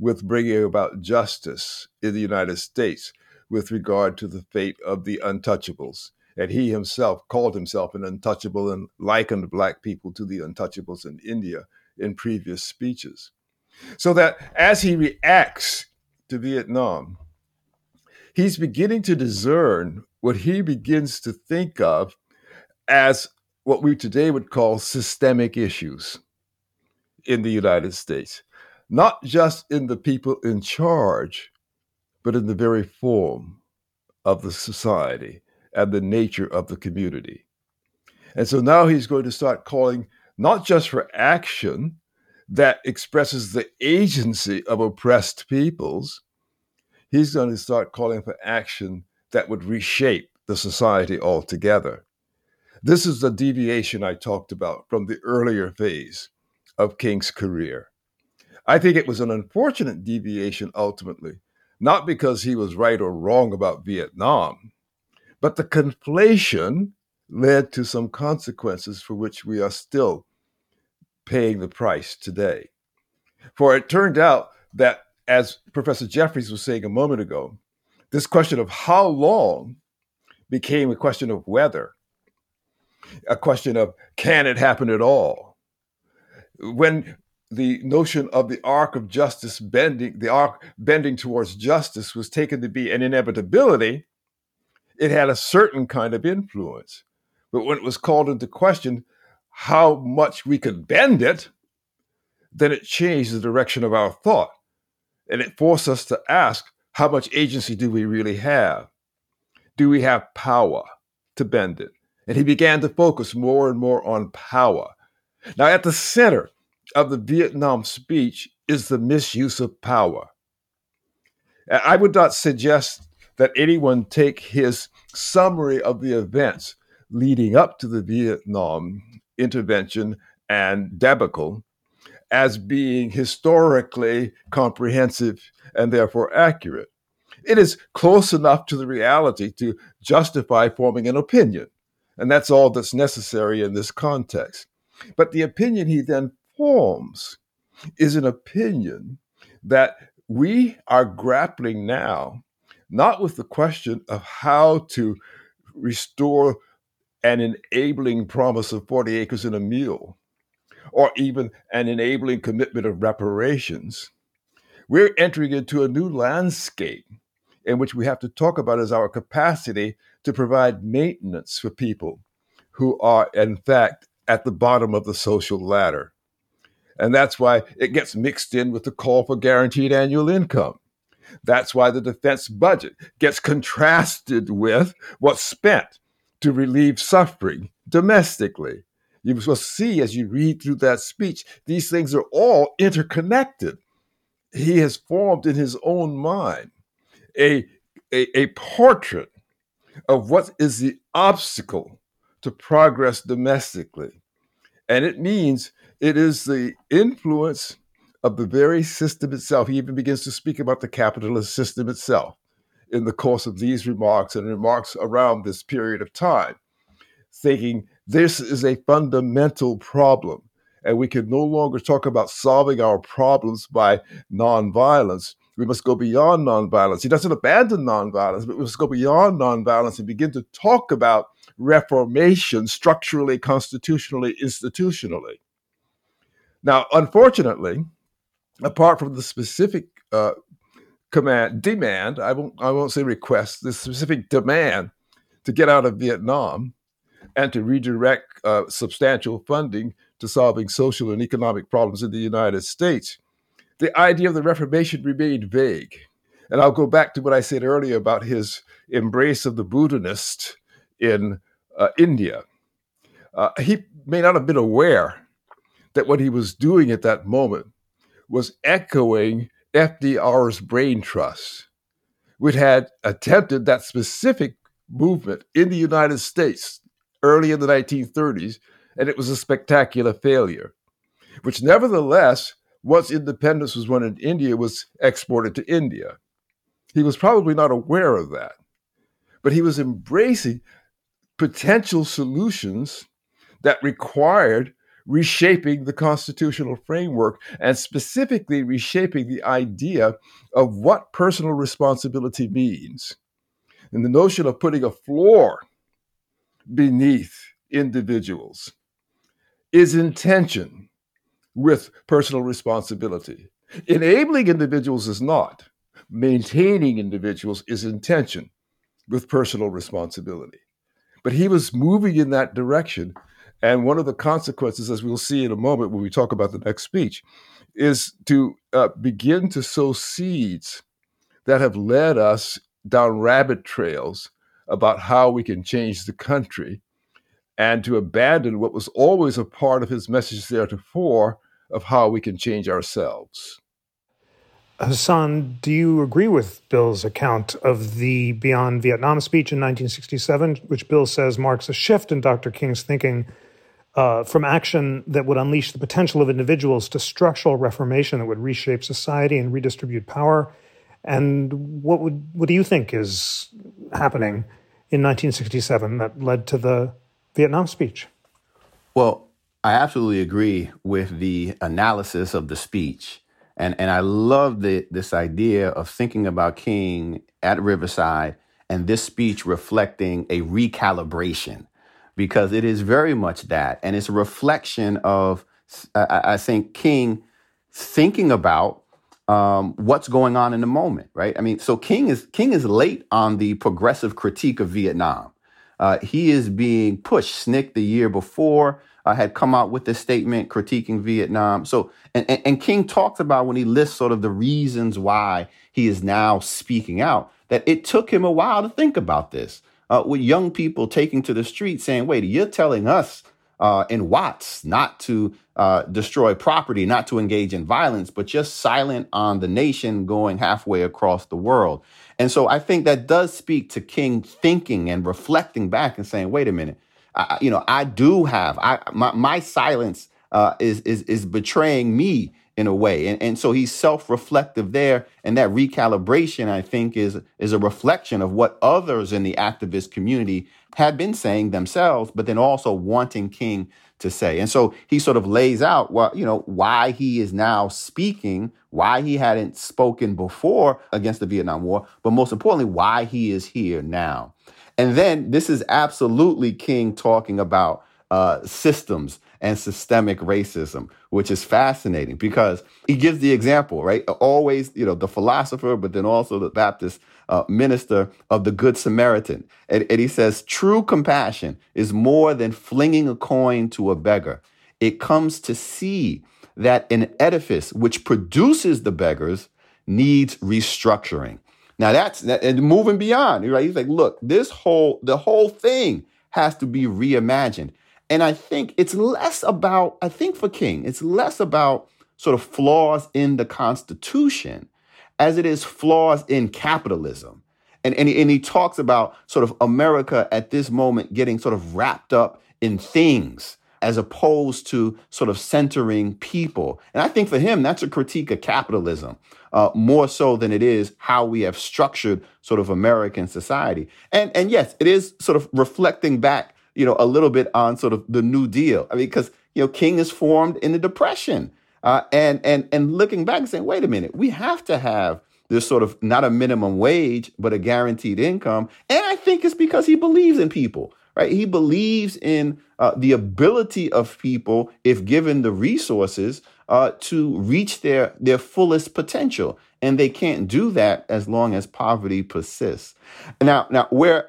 with bringing about justice in the United States with regard to the fate of the untouchables. And he himself called himself an untouchable and likened Black people to the untouchables in India in previous speeches. So that as he reacts to Vietnam, he's beginning to discern what he begins to think of as what we today would call systemic issues in the United States, not just in the people in charge, but in the very form of the society and the nature of the community. And so now he's going to start calling not just for action that expresses the agency of oppressed peoples. He's going to start calling for action that would reshape the society altogether. This is the deviation I talked about from the earlier phase of King's career. I think it was an unfortunate deviation ultimately, not because he was right or wrong about Vietnam, but the conflation led to some consequences for which we are still paying the price today. For it turned out that, as Professor Jeffries was saying a moment ago, this question of how long became a question of whether, a question of can it happen at all? When the notion of the arc of justice bending, the arc bending towards justice was taken to be an inevitability, it had a certain kind of influence. But when it was called into question how much we could bend it, then it changed the direction of our thought. And it forced us to ask, how much agency do we really have? Do we have power to bend it? And he began to focus more and more on power. Now, at the center of the Vietnam speech is the misuse of power. I would not suggest that anyone take his summary of the events leading up to the Vietnam intervention and debacle as being historically comprehensive and therefore accurate. It is close enough to the reality to justify forming an opinion, and that's all that's necessary in this context. But the opinion he then forms is an opinion that we are grappling now, not with the question of how to restore an enabling promise of 40 acres and a mule, or even an enabling commitment of reparations. We're entering into a new landscape in which we have to talk about is our capacity to provide maintenance for people who are, in fact, at the bottom of the social ladder. And that's why it gets mixed in with the call for guaranteed annual income. That's why the defense budget gets contrasted with what's spent to relieve suffering domestically. You will see as you read through that speech, these things are all interconnected. He has formed in his own mind a portrait of what is the obstacle to progress domestically. And it means it is the influence of the very system itself. He even begins to speak about the capitalist system itself in the course of these remarks and remarks around this period of time, thinking this is a fundamental problem, and we can no longer talk about solving our problems by nonviolence, We must go beyond nonviolence. He doesn't abandon nonviolence, but we must go beyond nonviolence and begin to talk about reformation structurally, constitutionally, institutionally. Now, unfortunately, apart from the specific demand, I won't say request, the specific demand to get out of Vietnam and to redirect substantial funding to solving social and economic problems in the United States, the idea of the Reformation remained vague. And I'll go back to what I said earlier about his embrace of the Buddhist in India. He may not have been aware that what he was doing at that moment was echoing FDR's brain trust, which had attempted that specific movement in the United States early in the 1930s, and it was a spectacular failure, which nevertheless, once independence was won in India, was exported to India. He was probably not aware of that, but he was embracing potential solutions that required reshaping the constitutional framework and specifically reshaping the idea of what personal responsibility means. And the notion of putting a floor beneath individuals is in tension with personal responsibility. Enabling individuals is not. Maintaining individuals is in tension with personal responsibility. But he was moving in that direction. And one of the consequences, as we'll see in a moment when we talk about the next speech, is to begin to sow seeds that have led us down rabbit trails about how we can change the country, and to abandon what was always a part of his message theretofore of how we can change ourselves. Hassan, do you agree with Bill's account of the Beyond Vietnam speech in 1967, which Bill says marks a shift in Dr. King's thinking from action that would unleash the potential of individuals to structural reformation that would reshape society and redistribute power? And what do you think is happening in 1967 that led to the Vietnam speech? Well, I absolutely agree with the analysis of the speech. And I love this idea of thinking about King at Riverside and this speech reflecting a recalibration, because it is very much that. And it's a reflection of, I think, King thinking about what's going on in the moment, right? I mean, so King is late on the progressive critique of Vietnam. He is being pushed. Snick, the year before, had come out with this statement critiquing Vietnam. So, and King talks about, when he lists sort of the reasons why he is now speaking out, that it took him a while to think about this, with young people taking to the street saying, wait, you're telling us in Watts not to destroy property, not to engage in violence, but just silent on the nation going halfway across the world. And so I think that does speak to King thinking and reflecting back and saying, wait a minute, my silence is betraying me in a way. And so he's self-reflective there. And that recalibration, I think, is a reflection of what others in the activist community had been saying themselves, but then also wanting King to say. And so he sort of lays out why he is now speaking, why he hadn't spoken before against the Vietnam War, but most importantly, why he is here now. And then this is absolutely King talking about systems and systemic racism, which is fascinating because he gives the example, right? Always, the philosopher, but then also the Baptist minister of the Good Samaritan. And he says, true compassion is more than flinging a coin to a beggar. It comes to see that an edifice which produces the beggars needs restructuring. Now and moving beyond, right? He's like, look, the whole thing has to be reimagined. And I think it's less about, for King, it's less about sort of flaws in the Constitution as it is flaws in capitalism. And he talks about sort of America at this moment getting sort of wrapped up in things as opposed to sort of centering people. And I think for him, that's a critique of capitalism more so than it is how we have structured sort of American society. And yes, it is sort of reflecting back a little bit on sort of the New Deal. I mean, because, King is formed in the Depression and looking back and saying, wait a minute, we have to have this sort of not a minimum wage, but a guaranteed income. And I think it's because he believes in people, right? He believes in the ability of people, if given the resources, to reach their fullest potential. And they can't do that as long as poverty persists. Now, where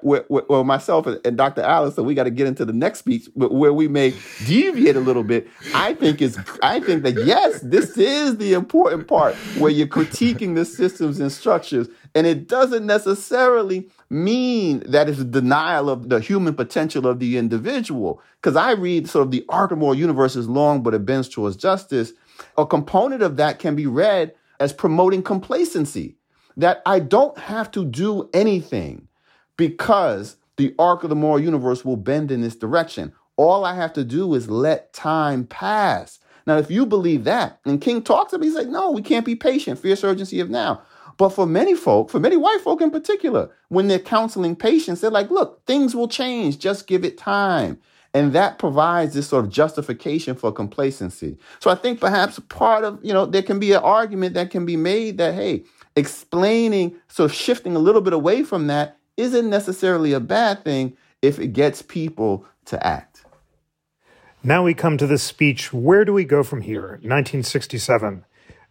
myself and Dr. Allison, we got to get into the next speech, but where we may deviate a little bit, I think that yes, this is the important part where you're critiquing the systems and structures, and it doesn't necessarily mean that it's a denial of the human potential of the individual. Because I read sort of the arc of moral universe is long, but it bends towards justice. A component of that can be read as promoting complacency, that I don't have to do anything because the arc of the moral universe will bend in this direction. All I have to do is let time pass. Now, if you believe that, and King talks about it, he's like, no, we can't be patient, fierce urgency of now. But for many folk, for many white folk in particular, when they're counseling patients, they're like, look, things will change, just give it time. And that provides this sort of justification for complacency. So I think perhaps part of, there can be an argument that can be made that, hey, explaining, sort of shifting a little bit away from that isn't necessarily a bad thing if it gets people to act. Now we come to this speech, Where Do We Go From Here, 1967.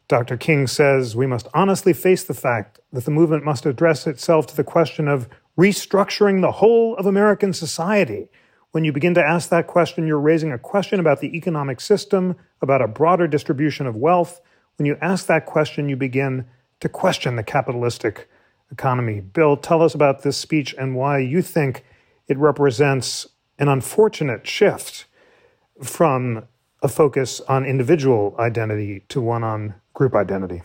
Dr. King says, we must honestly face the fact that the movement must address itself to the question of restructuring the whole of American society. When you begin to ask that question, you're raising a question about the economic system, about a broader distribution of wealth. When you ask that question, you begin to question the capitalistic economy. Bill, tell us about this speech and why you think it represents an unfortunate shift from a focus on individual identity to one on group identity.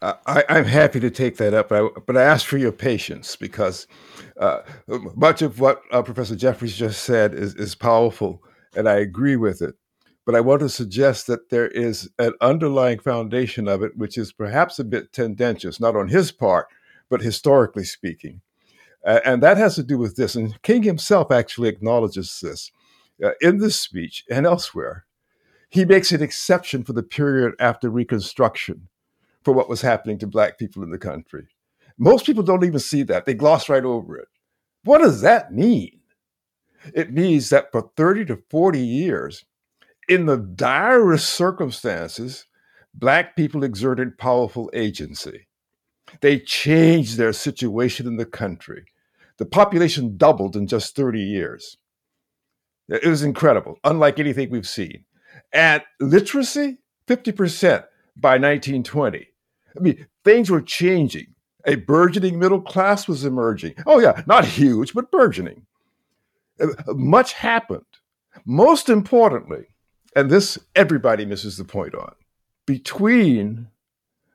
I'm happy to take that up, but I ask for your patience because much of what Professor Jeffries just said is powerful, and I agree with it. But I want to suggest that there is an underlying foundation of it, which is perhaps a bit tendentious, not on his part, but historically speaking. And that has to do with this, and King himself actually acknowledges this in this speech and elsewhere. He makes an exception for the period after Reconstruction, for what was happening to Black people in the country. Most people don't even see that. They gloss right over it. What does that mean? It means that for 30 to 40 years, in the direst circumstances, Black people exerted powerful agency. They changed their situation in the country. The population doubled in just 30 years. It was incredible, unlike anything we've seen. And literacy, 50%. By 1920. I mean, things were changing. A burgeoning middle class was emerging. Oh yeah, not huge, but burgeoning. Much happened. Most importantly, and this everybody misses the point on, between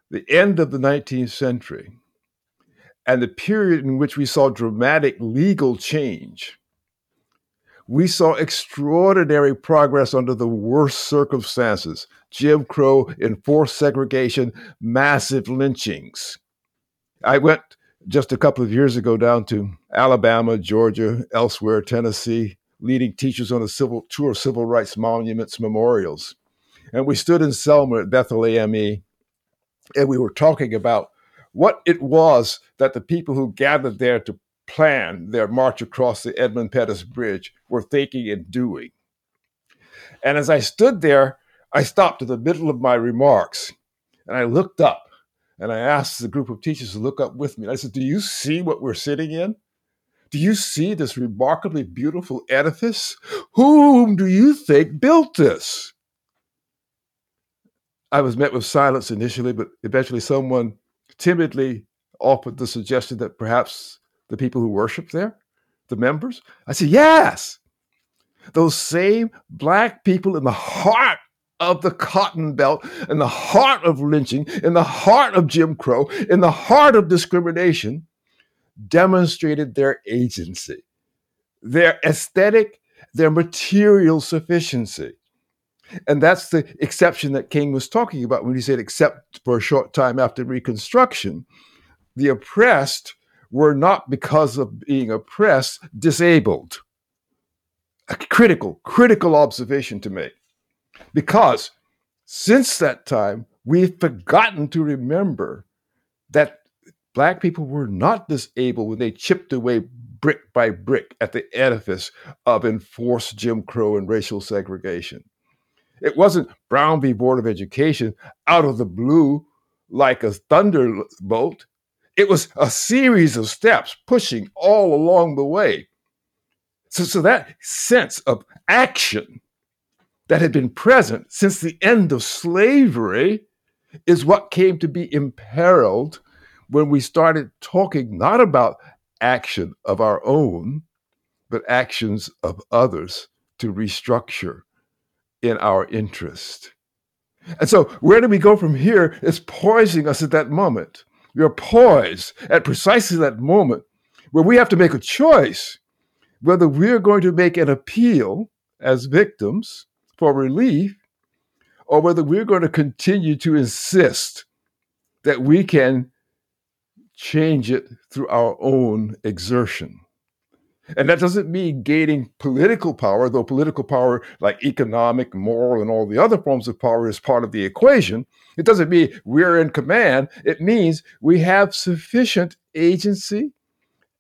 the end of the 19th century and the period in which we saw dramatic legal change, we saw extraordinary progress under the worst circumstances. Jim Crow, enforced segregation, massive lynchings. I went just a couple of years ago down to Alabama, Georgia, elsewhere, Tennessee, leading teachers on a tour of civil rights monuments, memorials. And we stood in Selma at Bethel AME, and we were talking about what it was that the people who gathered there to plan their march across the Edmund Pettus Bridge were thinking and doing. And as I stood there, I stopped in the middle of my remarks and I looked up and I asked the group of teachers to look up with me. And I said, do you see what we're sitting in? Do you see this remarkably beautiful edifice? Whom do you think built this? I was met with silence initially, but eventually someone timidly offered the suggestion that perhaps the people who worship there, the members? I said, yes, those same Black people in the heart of the Cotton Belt, in the heart of lynching, in the heart of Jim Crow, in the heart of discrimination, demonstrated their agency, their aesthetic, their material sufficiency. And that's the exception that King was talking about when he said, except for a short time after Reconstruction, the oppressed were not, because of being oppressed, disabled. A critical observation to make. Because since that time, we've forgotten to remember that black people were not disabled when they chipped away brick by brick at the edifice of enforced Jim Crow and racial segregation. It wasn't Brown v. Board of Education out of the blue like a thunderbolt. It was a series of steps pushing all along the way. So that sense of action that had been present since the end of slavery is what came to be imperiled when we started talking not about action of our own, but actions of others to restructure in our interest. And so where do we go from here is poising us at that moment. We are poised at precisely that moment where we have to make a choice whether we're going to make an appeal as victims for relief or whether we're going to continue to insist that we can change it through our own exertion. And that doesn't mean gaining political power, though political power, like economic, moral, and all the other forms of power, is part of the equation. It doesn't mean we're in command. It means we have sufficient agency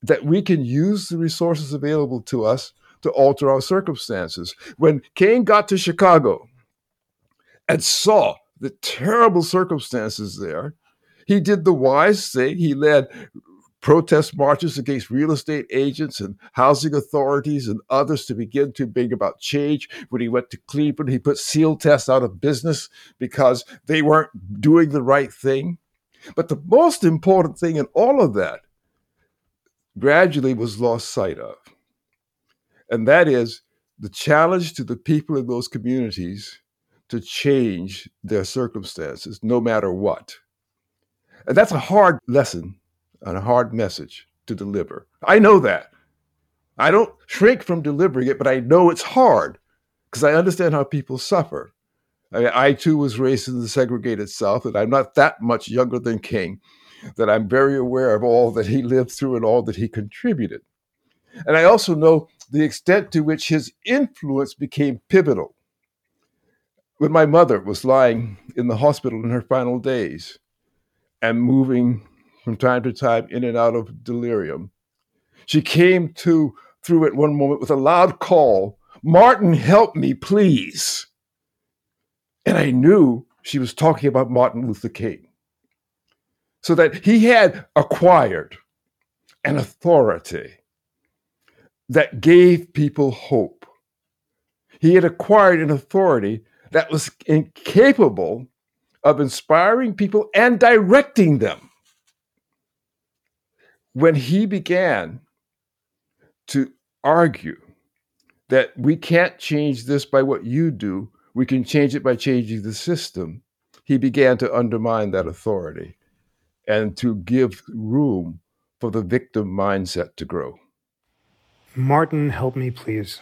that we can use the resources available to us to alter our circumstances. When Kane got to Chicago and saw the terrible circumstances there, he did the wise thing. He led protest marches against real estate agents and housing authorities and others to begin to bring about change. When he went to Cleveland, he put SEAL tests out of business because they weren't doing the right thing. But the most important thing in all of that gradually was lost sight of. And that is the challenge to the people in those communities to change their circumstances, no matter what. And that's a hard lesson and a hard message to deliver. I know that. I don't shrink from delivering it, but I know it's hard because I understand how people suffer. I mean, I too was raised in the segregated South, and I'm not that much younger than King, that I'm very aware of all that he lived through and all that he contributed. And I also know the extent to which his influence became pivotal. When my mother was lying in the hospital in her final days and moving from time to time in and out of delirium, she came through at one moment with a loud call, "Martin, help me, please." And I knew she was talking about Martin Luther King. So that he had acquired an authority that gave people hope. He had acquired an authority that was incapable of inspiring people and directing them. When he began to argue that we can't change this by what you do, we can change it by changing the system, he began to undermine that authority and to give room for the victim mindset to grow. Martin, help me, please.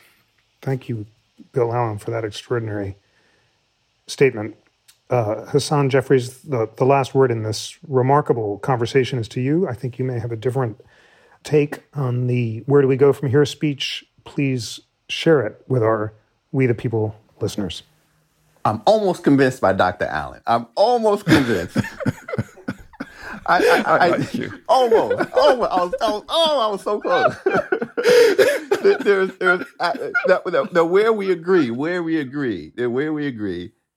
Thank you, Bill Allen, for that extraordinary statement. Hassan Jeffries, the last word in this remarkable conversation is to you. I think you may have a different take on the Where Do We Go From Here speech. Please share it with our We the People listeners. I'm almost convinced by Dr. Allen. I'm almost convinced. I like you. I was so close. Where we agree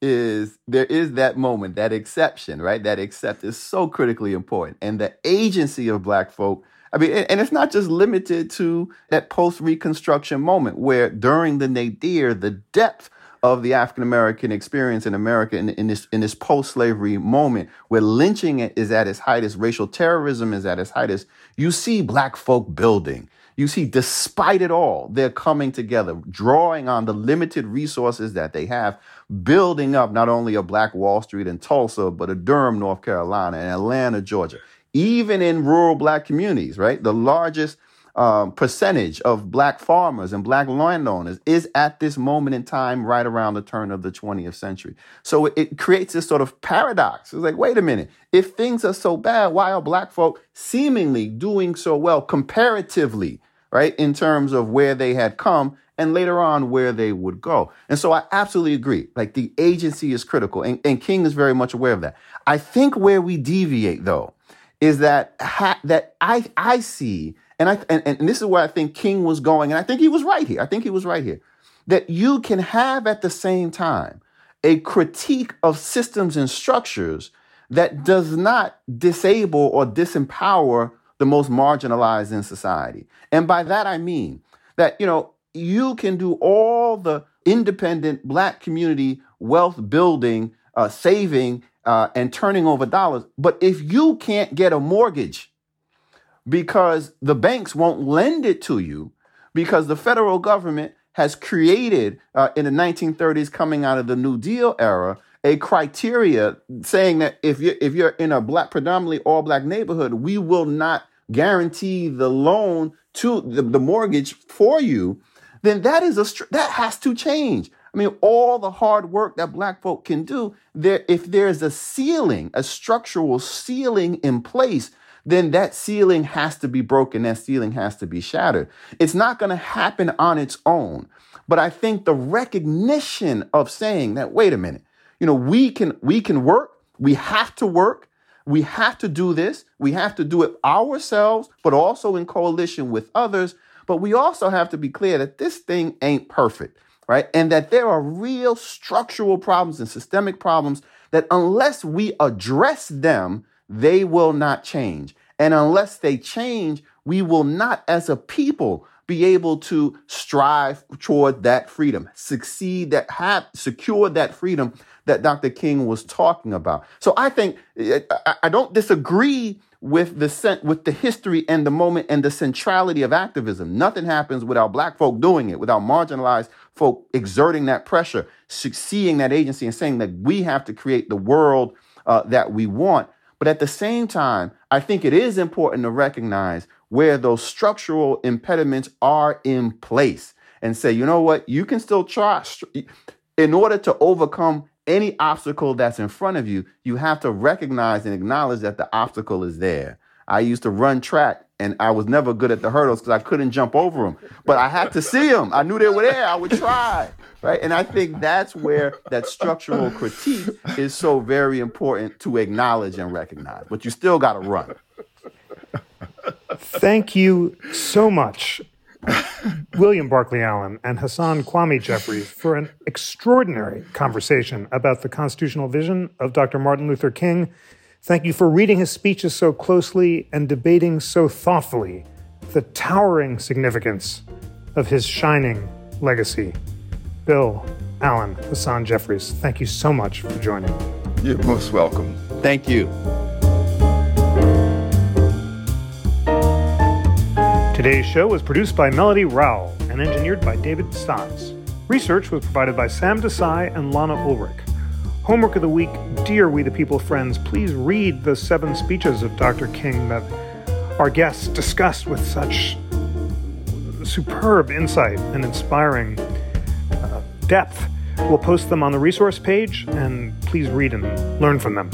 is there is that moment, that exception, right? That except is so critically important. And the agency of Black folk, I mean, and it's not just limited to that post-Reconstruction moment where during the nadir, the depth of the African-American experience in America in this post-slavery moment where lynching is at its height, as racial terrorism is at its height, as you see Black folk building. You see, despite it all, they're coming together, drawing on the limited resources that they have, building up not only a Black Wall Street in Tulsa, but a Durham, North Carolina, and Atlanta, Georgia. Even in rural Black communities, right, the largest percentage of Black farmers and Black landowners is at this moment in time right around the turn of the 20th century. So it creates this sort of paradox. It's like, wait a minute, if things are so bad, why are Black folk seemingly doing so well comparatively, right, in terms of where they had come and later on where they would go? And so I absolutely agree. Like, the agency is critical, and King is very much aware of that. I think where we deviate, though, is that I see, and this is where I think King was going, and I think he was right here. That you can have at the same time a critique of systems and structures that does not disable or disempower the most marginalized in society. And by that, I mean that, you know, you can do all the independent Black community wealth building, saving, and turning over dollars. But if you can't get a mortgage because the banks won't lend it to you, because the federal government has created in the 1930s, coming out of the New Deal era, a criteria saying that if you're in a Black, predominantly all Black neighborhood, we will not guarantee the loan to the mortgage for you, then that has to change. I mean, all the hard work that Black folk can do, if there's a ceiling, a structural ceiling in place, then that ceiling has to be broken. That ceiling has to be shattered. It's not going to happen on its own. But I think the recognition of saying that, wait a minute, you know, we can work. We have to do this. We have to do it ourselves, but also in coalition with others. But we also have to be clear that this thing ain't perfect, right? And that there are real structural problems and systemic problems that unless we address them, they will not change. And unless they change, we will not, as a people, be able to strive toward that freedom, secure that freedom that Dr. King was talking about. So I think I don't disagree with the history and the moment and the centrality of activism. Nothing happens without Black folk doing it, without marginalized folk exerting that pressure, seeing that agency and saying that we have to create the world that we want. But at the same time, I think it is important to recognize where those structural impediments are in place and say, you know what, you can still try. In order to overcome any obstacle that's in front of you, you have to recognize and acknowledge that the obstacle is there. I used to run track, and I was never good at the hurdles because I couldn't jump over them. But I had to see them. I knew they were there. I would try, right? And I think that's where that structural critique is so very important to acknowledge and recognize. But you still got to run. Thank you so much, William Barclay Allen and Hassan Kwame Jeffries, for an extraordinary conversation about the constitutional vision of Dr. Martin Luther King. Thank you for reading his speeches so closely and debating so thoughtfully the towering significance of his shining legacy. Bill, Allen, Hassan, Jeffries, thank you so much for joining. You're most welcome. Thank you. Today's show was produced by Melody Rowell and engineered by David Stotts. Research was provided by Sam Desai and Lana Ulrich. Homework of the week, dear We the People friends, please read the 7 speeches of Dr. King that our guests discussed with such superb insight and inspiring depth. We'll post them on the resource page, and please read and learn from them.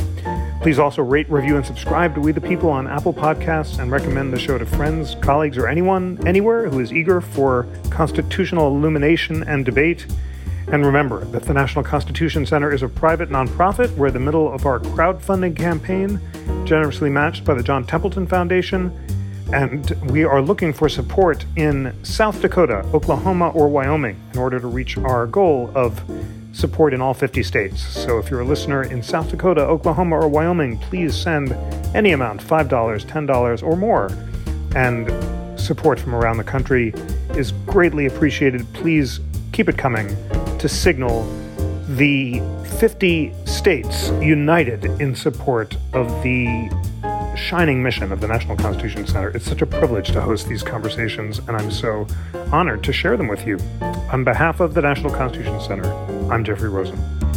Please also rate, review, and subscribe to We the People on Apple Podcasts and recommend the show to friends, colleagues, or anyone, anywhere who is eager for constitutional illumination and debate. And remember that the National Constitution Center is a private nonprofit. We're in the middle of our crowdfunding campaign, generously matched by the John Templeton Foundation. And we are looking for support in South Dakota, Oklahoma, or Wyoming in order to reach our goal of support in all 50 states. So if you're a listener in South Dakota, Oklahoma, or Wyoming, please send any amount, $5, $10, or more. And support from around the country is greatly appreciated. Please keep it coming to signal the 50 states united in support of the shining mission of the National Constitution Center. It's such a privilege to host these conversations, and I'm so honored to share them with you. On behalf of the National Constitution Center, I'm Jeffrey Rosen.